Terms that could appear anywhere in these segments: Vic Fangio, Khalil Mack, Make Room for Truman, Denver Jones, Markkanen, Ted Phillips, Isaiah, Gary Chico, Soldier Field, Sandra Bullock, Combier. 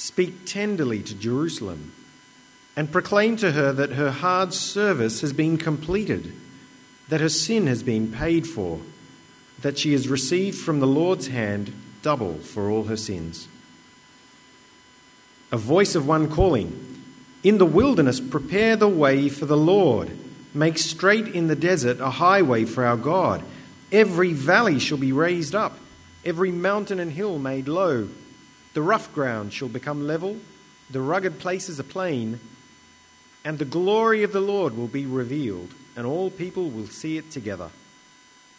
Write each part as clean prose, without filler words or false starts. Speak tenderly to Jerusalem and proclaim to her that her hard service has been completed, that her sin has been paid for, that she has received from the Lord's hand double for all her sins. A voice of one calling, "In the wilderness prepare the way for the Lord. Make straight in the desert a highway for our God. Every valley shall be raised up, every mountain and hill made low. The rough ground shall become level, the rugged places a plain, and the glory of the Lord will be revealed, and all people will see it together.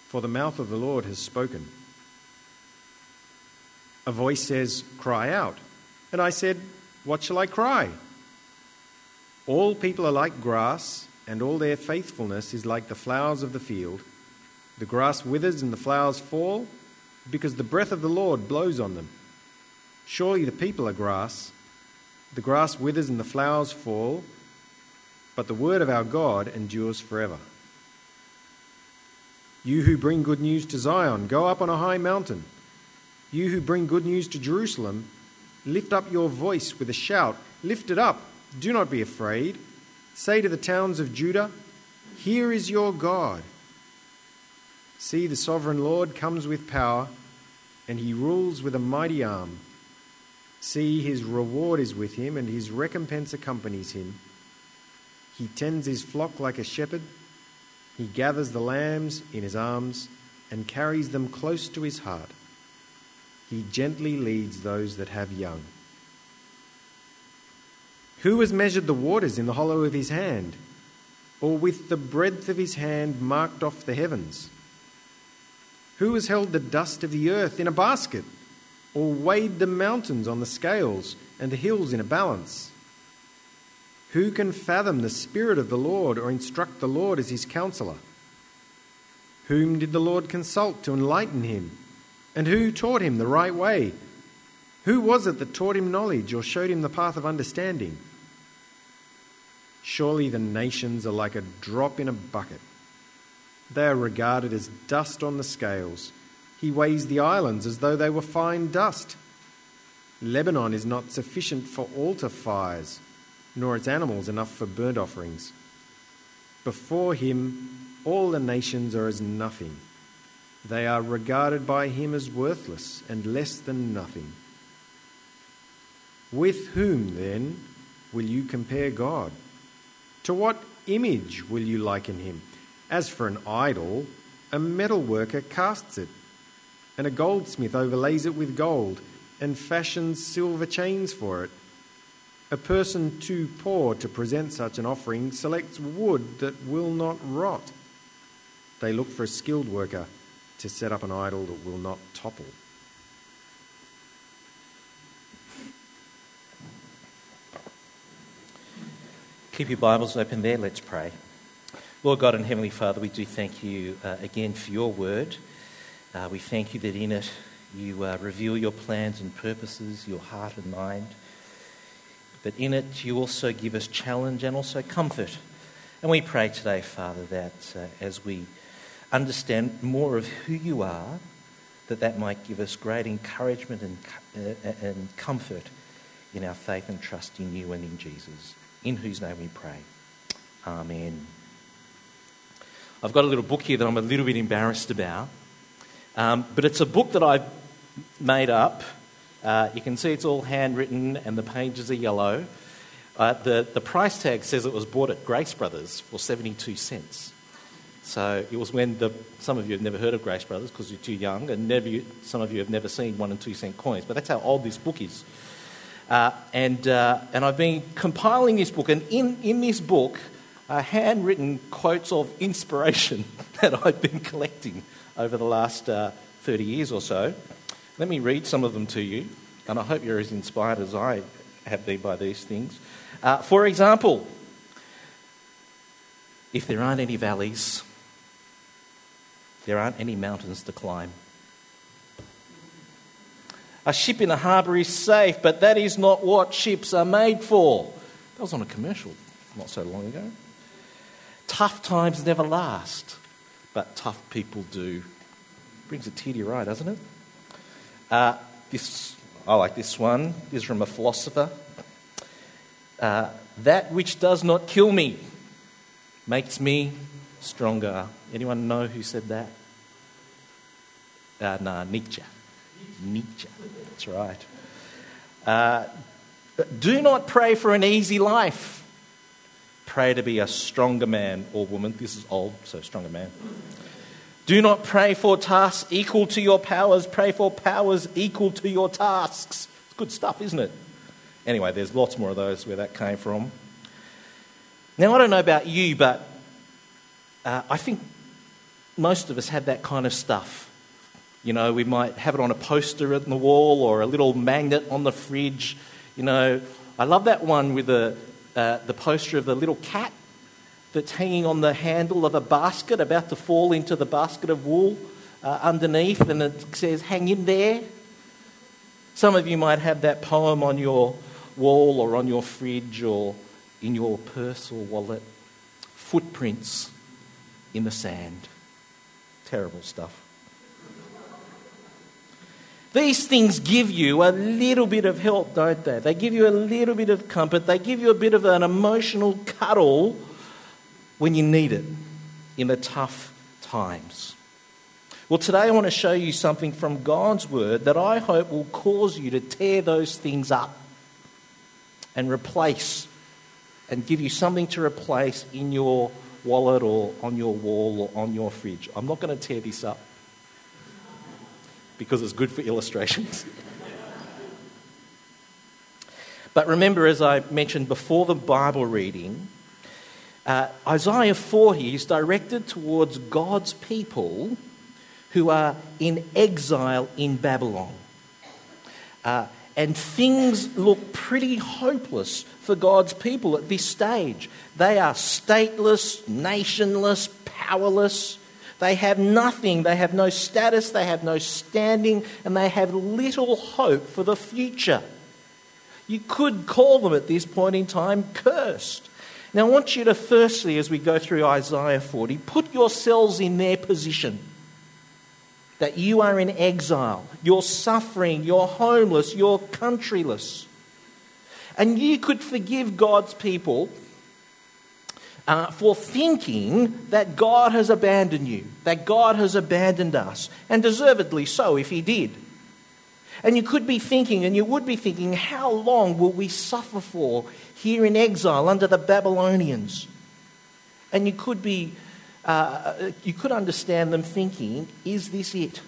For the mouth of the Lord has spoken." A voice says, "Cry out." And I said, "What shall I cry? All people are like grass, and all their faithfulness is like the flowers of the field. The grass withers and the flowers fall, because the breath of the Lord blows on them. Surely the people are grass. The grass withers and the flowers fall, but the word of our God endures forever." You who bring good news to Zion, go up on a high mountain. You who bring good news to Jerusalem, lift up your voice with a shout. Lift it up. Do not be afraid. Say to the towns of Judah, "Here is your God." See, the sovereign Lord comes with power, and he rules with a mighty arm. See, his reward is with him, and his recompense accompanies him. He tends his flock like a shepherd. He gathers the lambs in his arms and carries them close to his heart. He gently leads those that have young. Who has measured the waters in the hollow of his hand, or with the breadth of his hand marked off the heavens? Who has held the dust of the earth in a basket, or weighed the mountains on the scales and the hills in a balance? Who can fathom the Spirit of the Lord, or instruct the Lord as his counselor? Whom did the Lord consult to enlighten him? And who taught him the right way? Who was it that taught him knowledge, or showed him the path of understanding? Surely the nations are like a drop in a bucket. They are regarded as dust on the scales. He weighs the islands as though they were fine dust. Lebanon is not sufficient for altar fires, nor its animals enough for burnt offerings. Before him, all the nations are as nothing. They are regarded by him as worthless and less than nothing. With whom, then, will you compare God? To what image will you liken him? As for an idol, a metal worker casts it, and a goldsmith overlays it with gold and fashions silver chains for it. A person too poor to present such an offering selects wood that will not rot. They look for a skilled worker to set up an idol that will not topple. Keep your Bibles open there. Let's pray. Lord God and Heavenly Father, we do thank you again for your word. We thank you that in it you reveal your plans and purposes, your heart and mind. But in it you also give us challenge and also comfort. And we pray today, Father, that as we understand more of who you are, that might give us great encouragement and comfort in our faith and trust in you and in Jesus, in whose name we pray. Amen. I've got a little book here that I'm a little bit embarrassed about. But it's a book that I've made up. You can see it's all handwritten and the pages are yellow. The price tag says it was bought at Grace Brothers for 72 cents. So it was when some of you have never heard of Grace Brothers because you're too young, and some of you have never seen 1 and 2 cent coins. But that's how old this book is. And I've been compiling this book, and in this book are handwritten quotes of inspiration that I've been collecting over the last 30 years or so. Let me read some of them to you, and I hope you're as inspired as I have been by these things. For example, if there aren't any valleys, there aren't any mountains to climb. A ship in a harbour is safe, but that is not what ships are made for. That was on a commercial not so long ago. Tough times never last, but tough people do. Brings a tear to your eye, doesn't it? This I like this one. This is from a philosopher. That which does not kill me makes me stronger. Anyone know who said that? Nietzsche. Nietzsche. That's right. Do not pray for an easy life. Pray to be a stronger man or woman. This is old, so stronger man. Do not pray for tasks equal to your powers. Pray for powers equal to your tasks. It's good stuff, isn't it? Anyway, there's lots more of those where that came from. Now, I don't know about you, but I think most of us have that kind of stuff. You know, we might have it on a poster on the wall or a little magnet on the fridge. You know, I love that one with the poster of the little cat that's hanging on the handle of a basket about to fall into the basket of wool underneath, and it says, hang in there. Some of you might have that poem on your wall or on your fridge or in your purse or wallet. Footprints in the sand. Terrible stuff. These things give you a little bit of help, don't they? They give you a little bit of comfort. They give you a bit of an emotional cuddle when you need it in the tough times. Well, today I want to show you something from God's Word that I hope will cause you to tear those things up and replace and give you something to replace in your wallet or on your wall or on your fridge. I'm not going to tear this up because it's good for illustrations. But remember, as I mentioned before the Bible reading, Isaiah 40 is directed towards God's people who are in exile in Babylon. And things look pretty hopeless for God's people at this stage. They are stateless, nationless, powerless. They have nothing. They have no status. They have no standing. And they have little hope for the future. You could call them at this point in time cursed. Now, I want you to firstly, as we go through Isaiah 40, put yourselves in their position. That you are in exile, you're suffering, you're homeless, you're countryless. And you could forgive God's people for thinking that God has abandoned you, that God has abandoned us, and deservedly so if he did. And you could be thinking, and you would be thinking, how long will we suffer for here in exile under the Babylonians? And you could be you could understand them thinking, is this it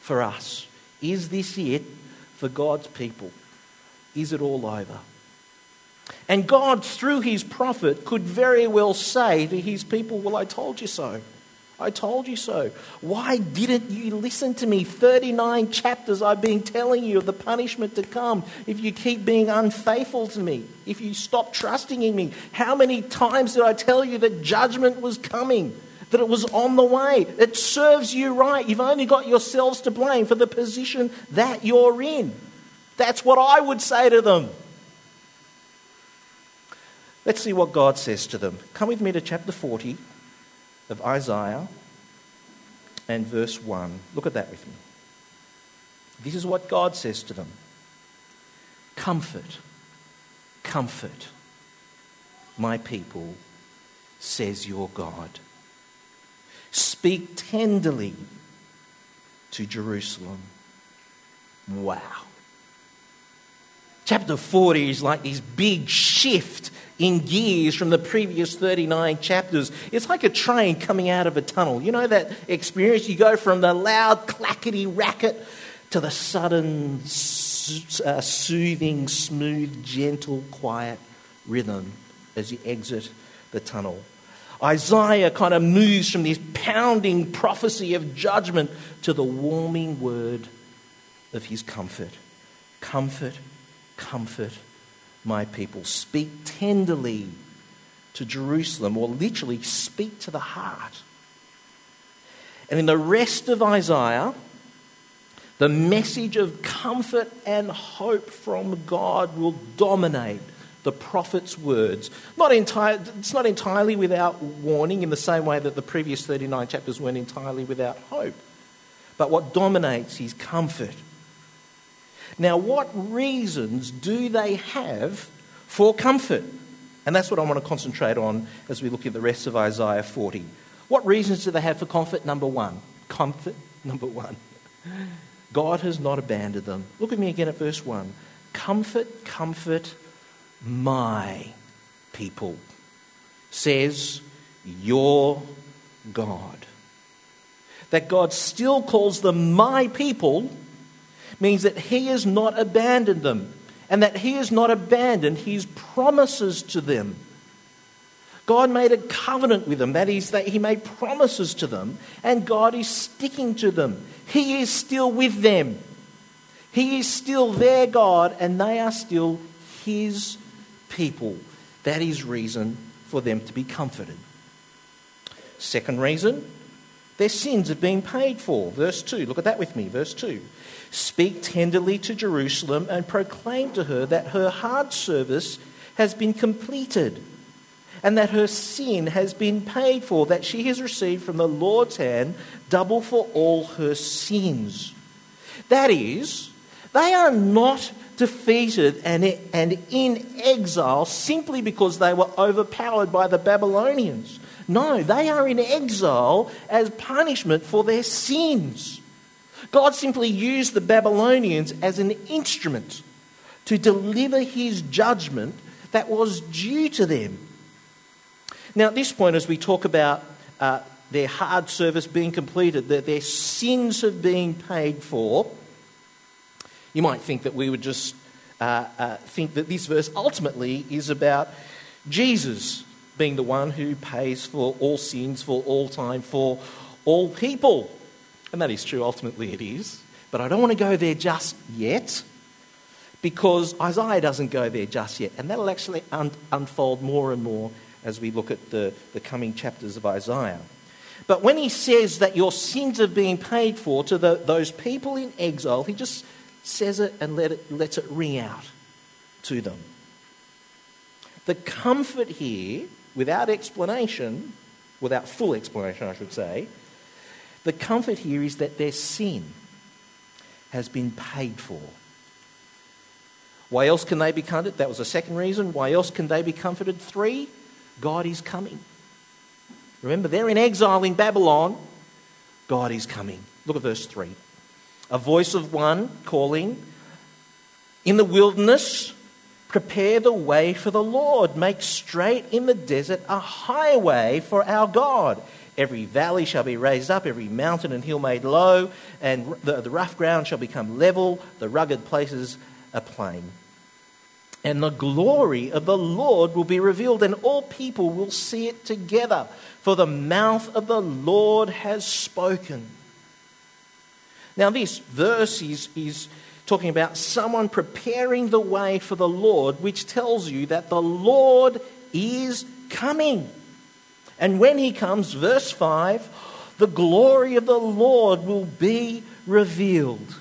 for us? Is this it for God's people? Is it all over? And God, through his prophet, could very well say to his people, well, I told you so. I told you so. Why didn't you listen to me? 39 chapters I've been telling you of the punishment to come if you keep being unfaithful to me, if you stop trusting in me. How many times did I tell you that judgment was coming, that it was on the way? It serves you right. You've only got yourselves to blame for the position that you're in. That's what I would say to them. Let's see what God says to them. Come with me to chapter 40. Of Isaiah and verse 1. Look at that with me. This is what God says to them. Comfort, comfort, my people, says your God. Speak tenderly to Jerusalem. Wow. Chapter 40 is like this big shift in gears from the previous 39 chapters. It's like a train coming out of a tunnel. You know that experience? You go from the loud clackety racket to the sudden, soothing, smooth, gentle, quiet rhythm as you exit the tunnel. Isaiah kind of moves from this pounding prophecy of judgment to the warming word of his comfort. Comfort, comfort, my people. Speak tenderly to Jerusalem, or literally speak to the heart. And in the rest of Isaiah, the message of comfort and hope from God will dominate the prophet's words. It's not entirely without warning, in the same way that the previous 39 chapters weren't entirely without hope. But what dominates is comfort. Now, what reasons do they have for comfort? And that's what I want to concentrate on as we look at the rest of Isaiah 40. What reasons do they have for comfort? Number one. Comfort, number one. God has not abandoned them. Look at me again at verse 1. Comfort, comfort my people, says your God. That God still calls them my people means that he has not abandoned them, and that he has not abandoned his promises to them. God made a covenant with them, that is, that he made promises to them, and God is sticking to them. He is still with them. He is still their God, and they are still his people. That is reason for them to be comforted. Second reason, their sins have been paid for. Verse 2, look at that with me, verse 2. Speak tenderly to Jerusalem and proclaim to her that her hard service has been completed, and that her sin has been paid for, that she has received from the Lord's hand double for all her sins. That is, they are not defeated and in exile simply because they were overpowered by the Babylonians. No, they are in exile as punishment for their sins. God simply used the Babylonians as an instrument to deliver his judgment that was due to them. Now, at this point, as we talk about their hard service being completed, that their sins have been paid for, you might think that we would just think that this verse ultimately is about Jesus being the one who pays for all sins for all time for all people. And that is true, ultimately it is. But I don't want to go there just yet, because Isaiah doesn't go there just yet. And that'll actually unfold more and more as we look at the coming chapters of Isaiah. But when he says that your sins have been paid for to those people in exile, he just says it and lets it ring out to them. The comfort here, without explanation, without full explanation I should say, the comfort here is that their sin has been paid for. Why else can they be comforted? That was the second reason. Why else can they be comforted? 3, God is coming. Remember, they're in exile in Babylon. God is coming. Look at verse 3. A voice of one calling, in the wilderness, prepare the way for the Lord. Make straight in the desert a highway for our God. Every valley shall be raised up, every mountain and hill made low, and the rough ground shall become level, the rugged places a plain. And the glory of the Lord will be revealed, and all people will see it together. For the mouth of the Lord has spoken. Now this verse is talking about someone preparing the way for the Lord, which tells you that the Lord is coming. And when he comes, verse 5, the glory of the Lord will be revealed.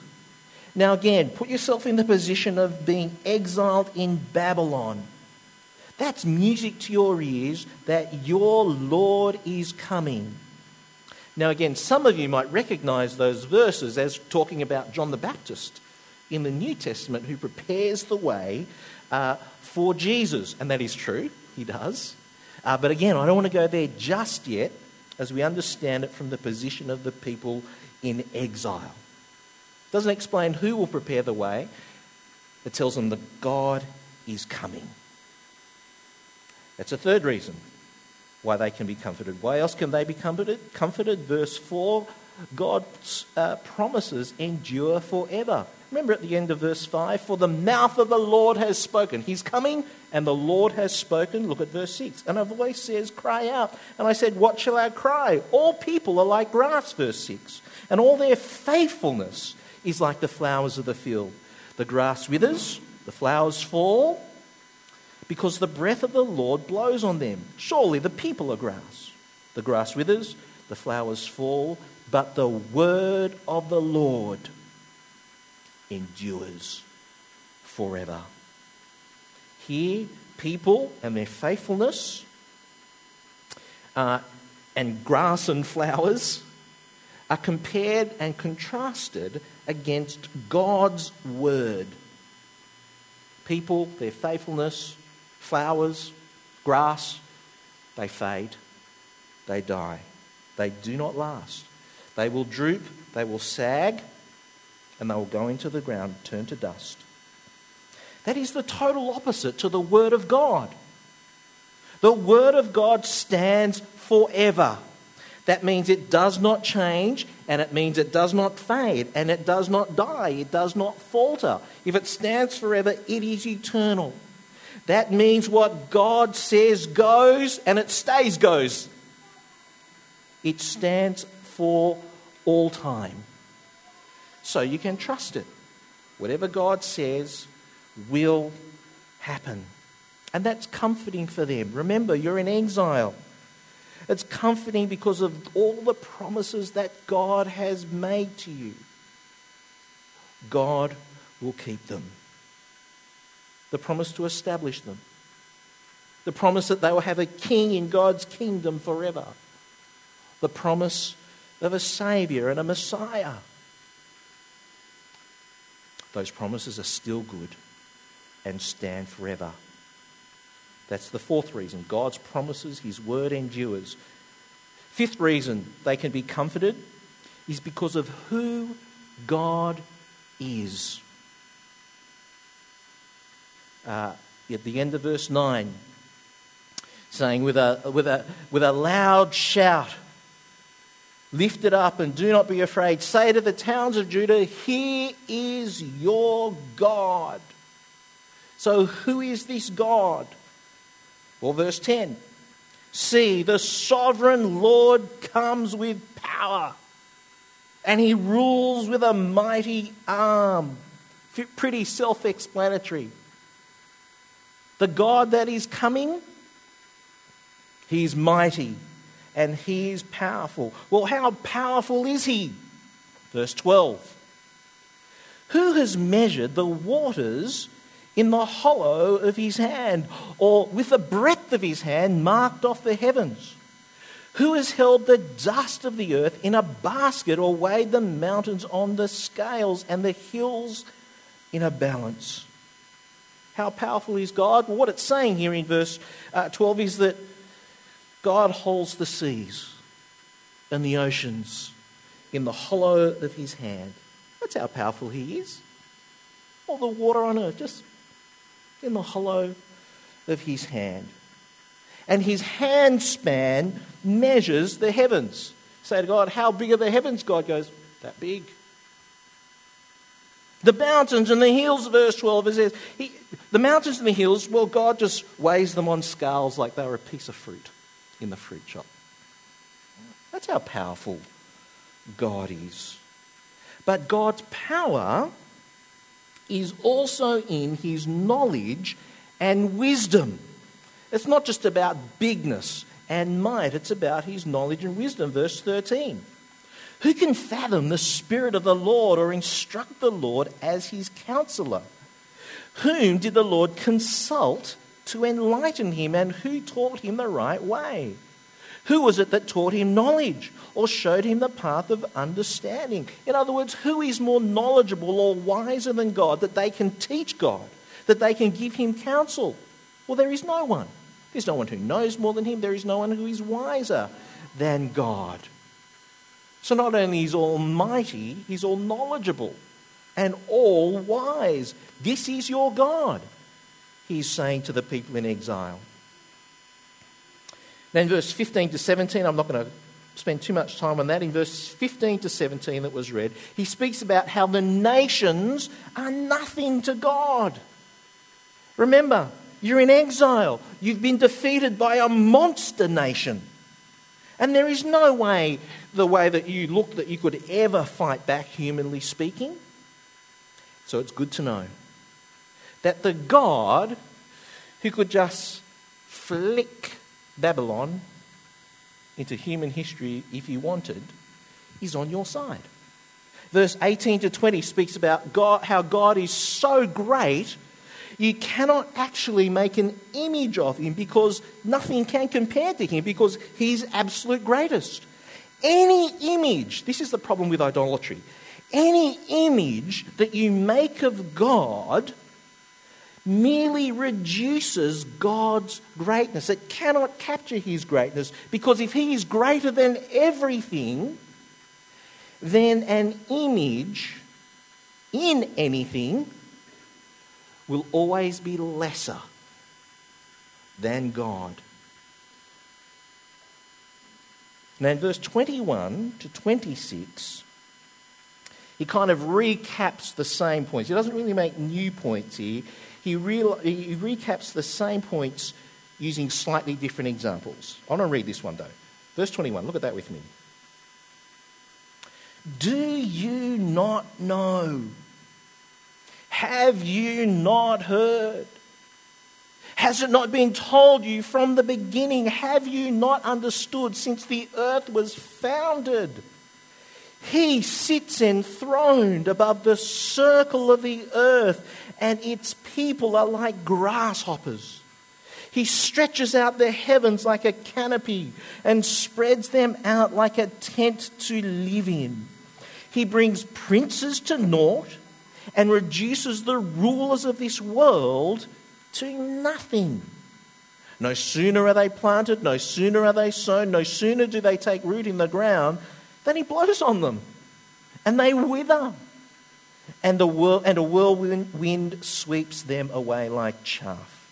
Now again, put yourself in the position of being exiled in Babylon. That's music to your ears that your Lord is coming. Now again, some of you might recognize those verses as talking about John the Baptist in the New Testament, who prepares the way for Jesus. And that is true, he does. But again, I don't want to go there just yet as we understand it from the position of the people in exile. Doesn't explain who will prepare the way. It tells them that God is coming. That's a third reason why they can be comforted. Why else can they be comforted? Verse 4, God's promises endure forever. Remember at the end of verse 5, for the mouth of the Lord has spoken. He's coming and the Lord has spoken. Look at verse 6. And a voice says, cry out. And I said, what shall I cry? All people are like grass, verse 6. And all their faithfulness is like the flowers of the field. The grass withers, the flowers fall, because the breath of the Lord blows on them. Surely the people are grass. The grass withers, the flowers fall, but the word of the Lord endures forever. Here, people and their faithfulness, and grass and flowers are compared and contrasted against God's word. People, their faithfulness, flowers, grass, they fade, they die, they do not last. They will droop, they will sag, and they will go into the ground, turn to dust. That is the total opposite to the Word of God. The Word of God stands forever. That means it does not change, and it means it does not fade, and it does not die, it does not falter. If it stands forever, it is eternal. That means what God says goes, and it stays goes. It stands for all time. So you can trust it. Whatever God says will happen. And that's comforting for them. Remember, you're in exile. It's comforting because of all the promises that God has made to you. God will keep them. The promise to establish them. The promise that they will have a king in God's kingdom forever. The promise of a Saviour and a Messiah. Those promises are still good and stand forever. That's the fourth reason. God's promises, His word endures. Fifth reason they can be comforted is because of who God is. At the end of verse 9, saying with a loud shout, lift it up and do not be afraid. Say to the towns of Judah, here is your God. So who is this God? Well, verse 10, see, the sovereign Lord comes with power, and He rules with a mighty arm. Pretty self-explanatory. The God that is coming, He's mighty, and He is powerful. Well, how powerful is He? Verse 12, who has measured the waters in the hollow of His hand, or with the breadth of His hand marked off the heavens? Who has held the dust of the earth in a basket, or weighed the mountains on the scales and the hills in a balance? How powerful is God? Well, what it's saying here in verse 12 is that God holds the seas and the oceans in the hollow of His hand. That's how powerful He is. All the water on earth, just in the hollow of His hand. And His hand span measures the heavens. Say to God, how big are the heavens? God goes, that big. The mountains and the hills, verse 12, it says, the mountains and the hills, well, God just weighs them on scales like they were a piece of fruit in the fruit shop. That's how powerful God is. But God's power is also in His knowledge and wisdom. It's not just about bigness and might, it's about His knowledge and wisdom. Verse 13, who can fathom the Spirit of the Lord, or instruct the Lord as His counsellor? Whom did the Lord consult to enlighten Him, and who taught Him the right way? Who was it that taught Him knowledge, or showed Him the path of understanding? In other words, who is more knowledgeable or wiser than God, that they can teach God, that they can give Him counsel? Well, there is no one. There's no one who knows more than Him. There is no one who is wiser than God. So not only is He almighty, He's all knowledgeable and all wise. This is your God, He's saying to the people in exile. Then verse 15 to 17, I'm not going to spend too much time on that. In verse 15 to 17 that was read, he speaks about how the nations are nothing to God. Remember, you're in exile. You've been defeated by a monster nation. And there is no way, the way that you look, that you could ever fight back, humanly speaking. So it's good to know that the God who could just flick Babylon into human history if you wanted is on your side. Verse 18 to 20 speaks about God, how God is so great you cannot actually make an image of Him, because nothing can compare to Him, because He's absolute greatest. Any image, this is the problem with idolatry, Any image that you make of God merely reduces God's greatness. It cannot capture his greatness, because if he is greater than everything, then an image in anything will always be lesser than God. Now in verse 21 to 26, he kind of recaps the same points. He doesn't really make new points here. He recaps the same points using slightly different examples. I want to read this one though. Verse 21, look at that with me. Do you not know? Have you not heard? Has it not been told you from the beginning? Have you not understood since the earth was founded? He sits enthroned above the circle of the earth, and its people are like grasshoppers. He stretches out the heavens like a canopy and spreads them out like a tent to live in. He brings princes to naught and reduces the rulers of this world to nothing. No sooner are they planted, no sooner are they sown, no sooner do they take root in the ground, than he blows on them, and they wither, and a whirlwind sweeps them away like chaff.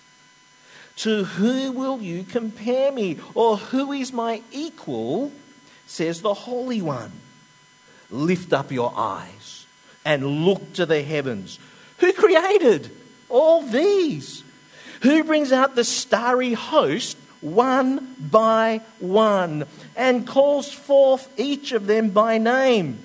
To who will you compare me, or who is my equal, says the Holy One. Lift up your eyes and look to the heavens. Who created all these? Who brings out the starry host one by one and calls forth each of them by name?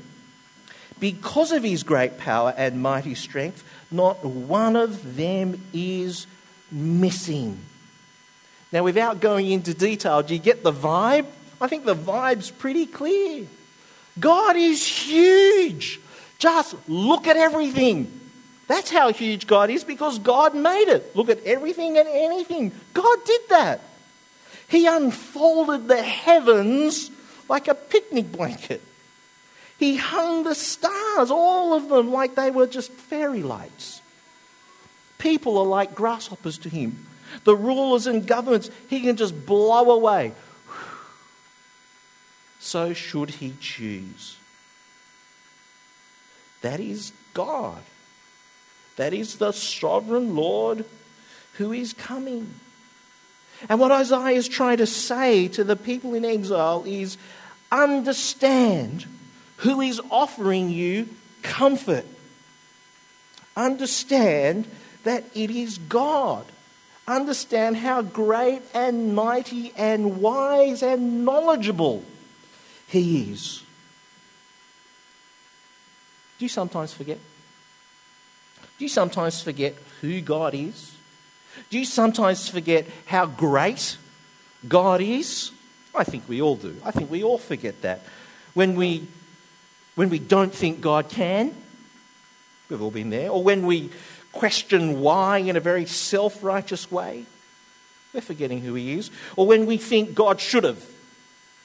Because of his great power and mighty strength, not one of them is missing. Now, without going into detail, do you get the vibe? I think the vibe's pretty clear. God is huge. Just look at everything. That's how huge God is, because God made it. Look at everything and anything. God did that. He unfolded the heavens like a picnic blanket. He hung the stars, all of them, like they were just fairy lights. People are like grasshoppers to him. The rulers and governments, he can just blow away. So should he choose. That is God. That is the sovereign Lord who is coming. And what Isaiah is trying to say to the people in exile is, understand who is offering you comfort. Understand that it is God. Understand how great and mighty and wise and knowledgeable he is. Do you sometimes forget? Do you sometimes forget who God is? Do you sometimes forget how great God is? I think we all do. I think we all forget that. When we don't think God can, we've all been there. Or when we question why in a very self-righteous way, we're forgetting who he is. Or when we think God should have.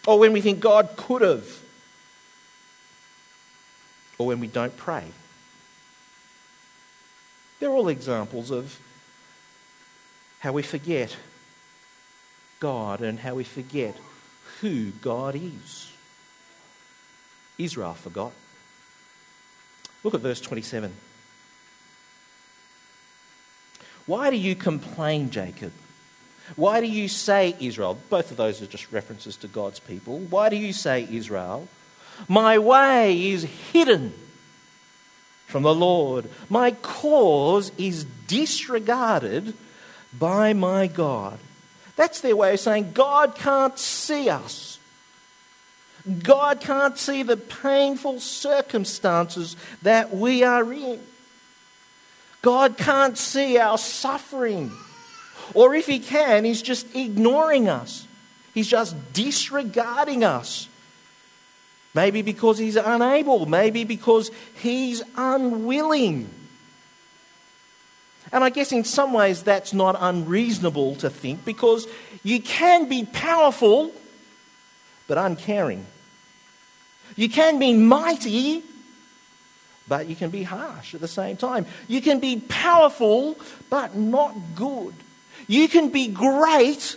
Or when we think God could have. Or when we don't pray. They're all examples of how we forget God and how we forget who God is. Israel forgot. Look at verse 27. Why do you complain, Jacob? Why do you say, Israel? Both of those are just references to God's people. Why do you say, Israel, my way is hidden from the Lord? My cause is disregarded by my God. That's their way of saying God can't see us. God can't see the painful circumstances that we are in. God can't see our suffering. Or if he can, he's just ignoring us. He's just disregarding us. Maybe because he's unable. Maybe because he's unwilling. And I guess in some ways that's not unreasonable to think, because you can be powerful but uncaring. You can be mighty but you can be harsh at the same time. You can be powerful, but not good. You can be great,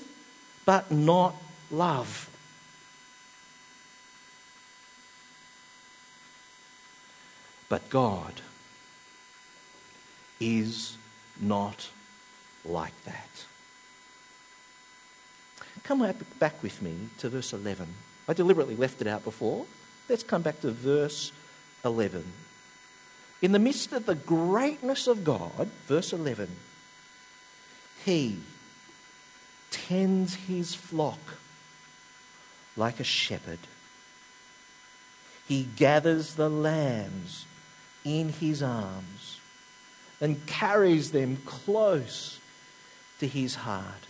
but not love. But God is not like that. Come back with me to verse 11. I deliberately left it out before. Let's come back to verse 11. In the midst of the greatness of God, verse 11, he tends his flock like a shepherd. He gathers the lambs in his arms and carries them close to his heart.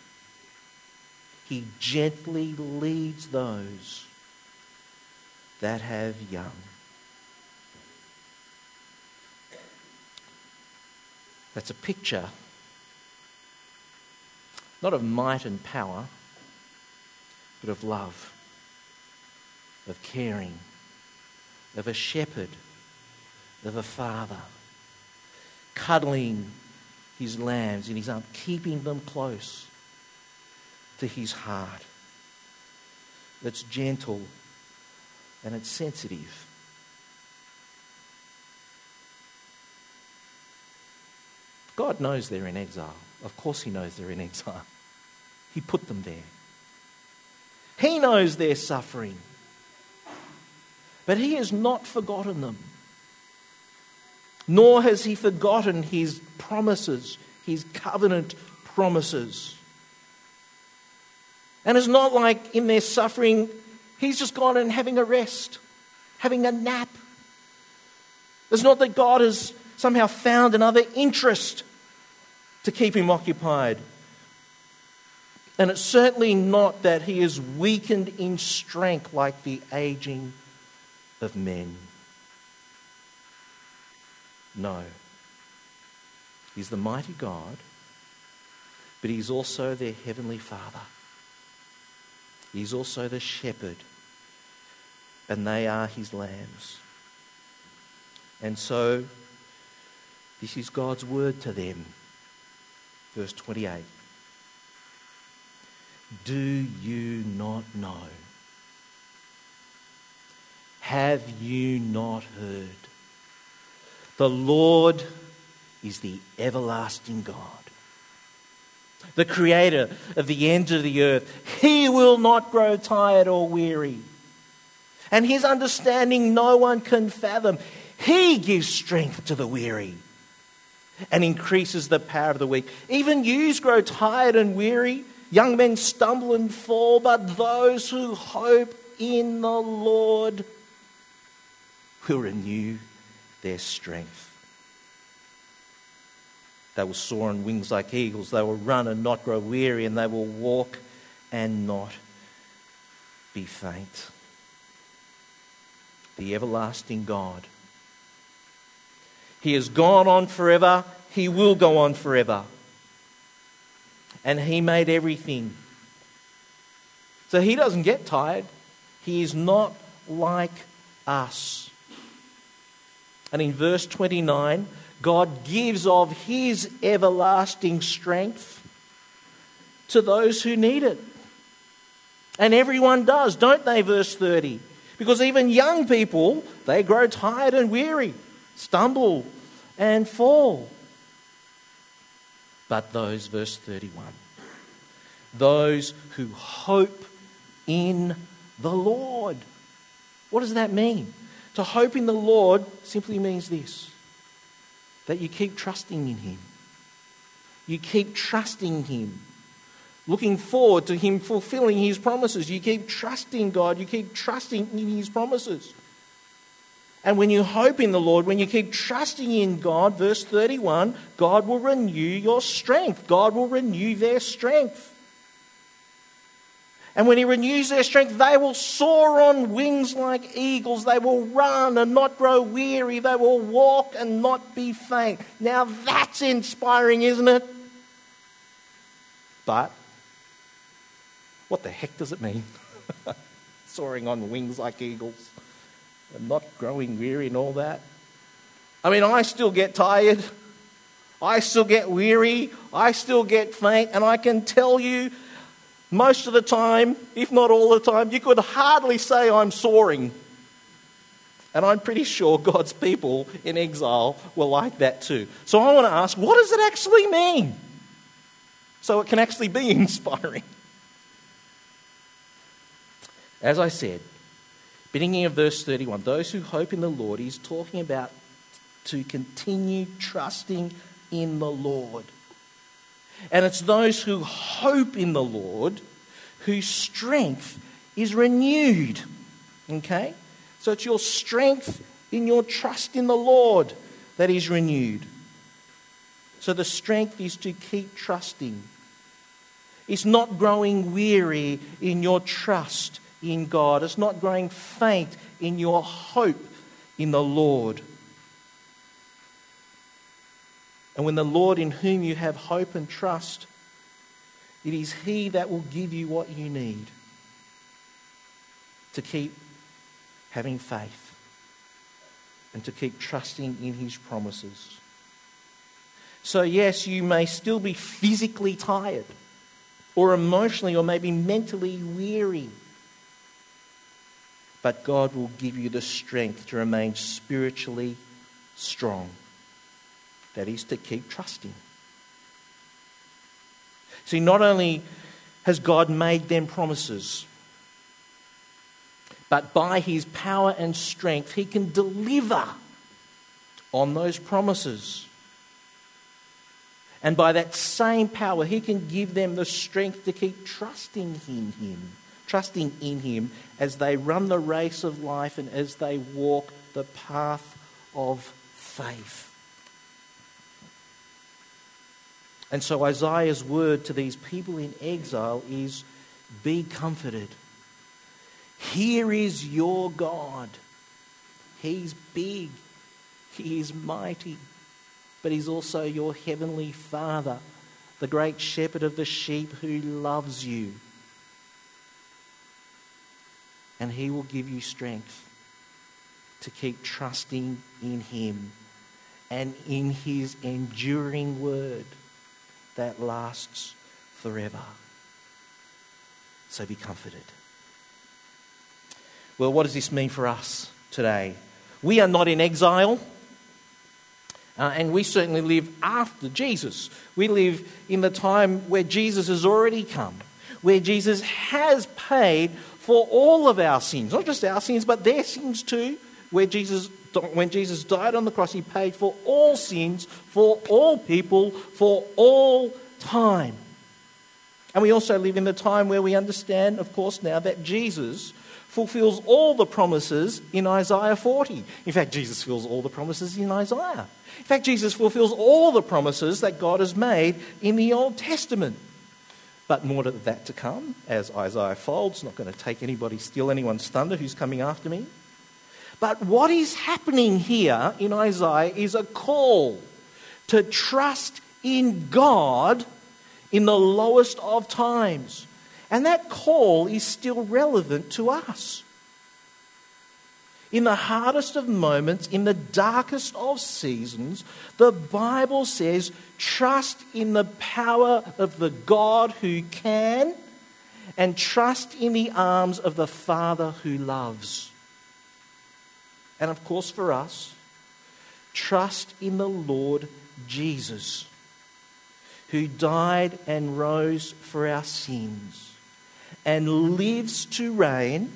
He gently leads those that have young. That's a picture not of might and power, but of love, of caring, of a shepherd, of a father, cuddling his lambs in his arms, keeping them close to his heart. That's gentle and it's sensitive. God knows they're in exile. Of course he knows they're in exile. He put them there. He knows they're suffering. But he has not forgotten them. Nor has he forgotten his promises, his covenant promises. And it's not like in their suffering, he's just gone and having a rest, having a nap. It's not that God has somehow found another interest to keep him occupied. And it's certainly not that he is weakened in strength like the aging of men. No. He's the mighty God, but he's also their heavenly Father. He's also the shepherd, and they are his lambs. And so, this is God's word to them. Verse 28. Do you not know? Have you not heard? The Lord is the everlasting God, the creator of the ends of the earth. He will not grow tired or weary, and his understanding no one can fathom. He gives strength to the weary and increases the power of the weak. Even youths grow tired and weary. Young men stumble and fall, but those who hope in the Lord will renew their strength. They will soar on wings like eagles. They will run and not grow weary, and they will walk and not be faint. The everlasting God. He has gone on forever. He will go on forever. And he made everything. So he doesn't get tired. He is not like us. And in verse 29, God gives of his everlasting strength to those who need it. And everyone does, don't they, verse 30? Because even young people, they grow tired and weary, stumble and fall. But those, verse 31, those who hope in the Lord. What does that mean? To hope in the Lord simply means this, that you keep trusting in him. You keep trusting him, looking forward to him fulfilling his promises. You keep trusting God. You keep trusting in his promises. And when you hope in the Lord, when you keep trusting in God, verse 31, God will renew your strength. God will renew their strength. And when he renews their strength, they will soar on wings like eagles. They will run and not grow weary. They will walk and not be faint. Now that's inspiring, isn't it? But what the heck does it mean? Soaring on wings like eagles and not growing weary and all that. I mean, I still get tired. I still get weary. I still get faint. And I can tell you, most of the time, if not all the time, you could hardly say I'm soaring. And I'm pretty sure God's people in exile were like that too. So I want to ask, what does it actually mean? So it can actually be inspiring. As I said, beginning of verse 31, those who hope in the Lord, he's talking about to continue trusting in the Lord. And it's those who hope in the Lord whose strength is renewed. Okay? So it's your strength in your trust in the Lord that is renewed. So the strength is to keep trusting. It's not growing weary in your trust in God. It's not growing faint in your hope in the Lord. And when the Lord in whom you have hope and trust, it is He that will give you what you need to keep having faith and to keep trusting in His promises. So yes, you may still be physically tired or emotionally or maybe mentally weary, but God will give you the strength to remain spiritually strong. That is to keep trusting. See, not only has God made them promises, but by His power and strength, He can deliver on those promises. And by that same power, He can give them the strength to keep trusting in Him as they run the race of life and as they walk the path of faith. And so Isaiah's word to these people in exile is, be comforted. Here is your God. He's big. He is mighty. But He's also your heavenly Father, the great shepherd of the sheep who loves you. And He will give you strength to keep trusting in Him and in His enduring word that lasts forever. So be comforted. Well, what does this mean for us today? We are not in exile, and we certainly live after Jesus. We live in the time where Jesus has already come, where Jesus has paid for all of our sins, not just our sins, but their sins too, where Jesus, when Jesus died on the cross, He paid for all sins, for all people, for all time. And we also live in the time where we understand, of course, now that Jesus fulfills all the promises in Isaiah 40. In fact, Jesus fulfills all the promises in Isaiah. In fact, Jesus fulfills all the promises that God has made in the Old Testament. But more to that to come, as Isaiah folds. Not going to take anybody, steal anyone's thunder who's coming after me. But what is happening here in Isaiah is a call to trust in God in the lowest of times. And that call is still relevant to us. In the hardest of moments, in the darkest of seasons, the Bible says, trust in the power of the God who can, and trust in the arms of the Father who loves. And of course for us, trust in the Lord Jesus, who died and rose for our sins, and lives to reign,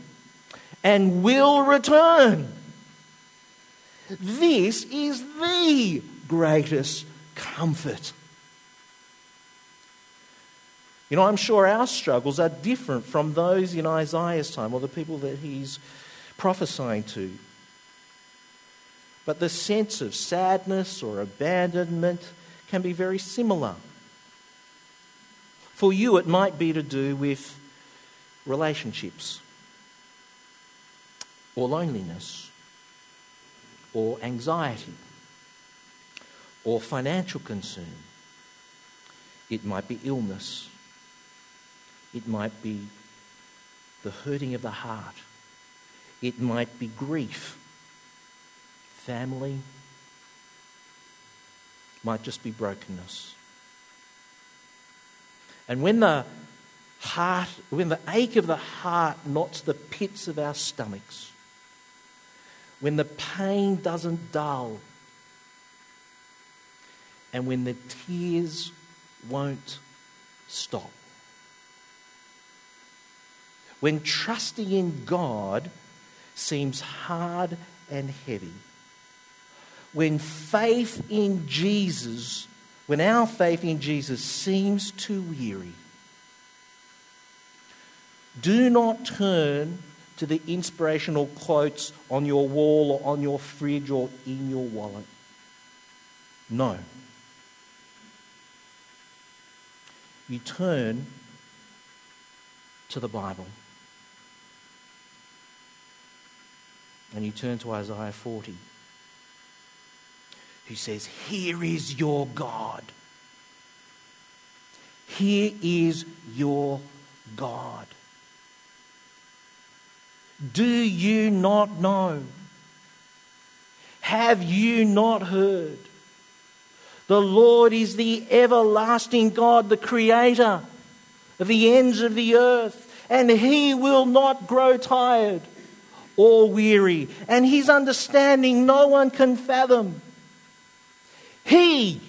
and will return. This is the greatest comfort. You know, I'm sure our struggles are different from those in Isaiah's time, or the people that he's prophesying to. But the sense of sadness or abandonment can be very similar. For you, it might be to do with relationships, or loneliness, or anxiety, or financial concern. It might be illness. It might be the hurting of the heart. It might be grief, family, might just be brokenness. And when the ache of the heart knots the pits of our stomachs, when the pain doesn't dull, and when the tears won't stop. When trusting in God seems hard and heavy. When our faith in Jesus seems too weary. Do not turn to the inspirational quotes on your wall or on your fridge or in your wallet. No. You turn to the Bible. And you turn to Isaiah 40, who says, here is your God. Here is your God. Do you not know? Have you not heard? The Lord is the everlasting God, the creator of the ends of the earth, and he will not grow tired or weary, and his understanding no one can fathom. He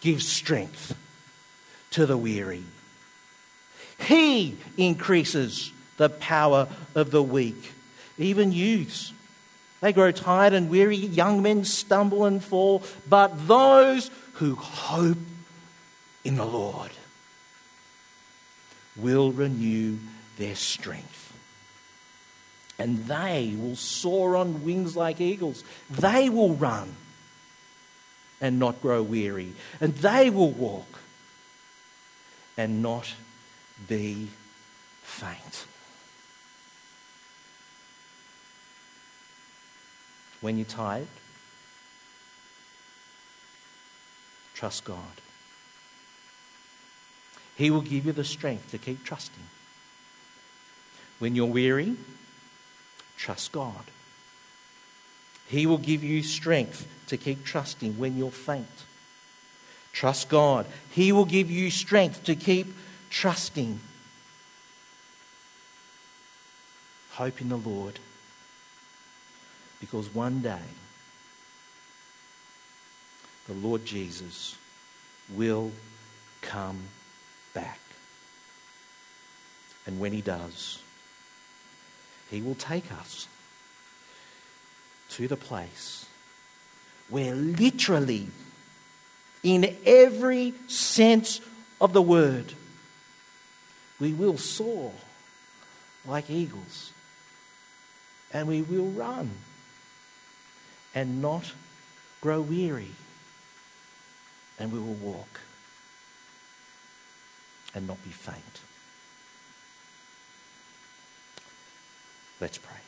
gives strength to the weary. He increases the power of the weak. Even youths, they grow tired and weary. Young men stumble and fall. But those who hope in the Lord will renew their strength. And they will soar on wings like eagles. They will run and not grow weary. And they will walk and not be faint. When you're tired, trust God. He will give you the strength to keep trusting. When you're weary, trust God. He will give you strength to keep trusting when you're faint. Trust God. He will give you strength to keep trusting. Hope in the Lord, because one day the Lord Jesus will come back. And when he does, he will take us to the place where literally, in every sense of the word, we will soar like eagles and we will run and not grow weary, and we will walk and not be faint. Let's pray.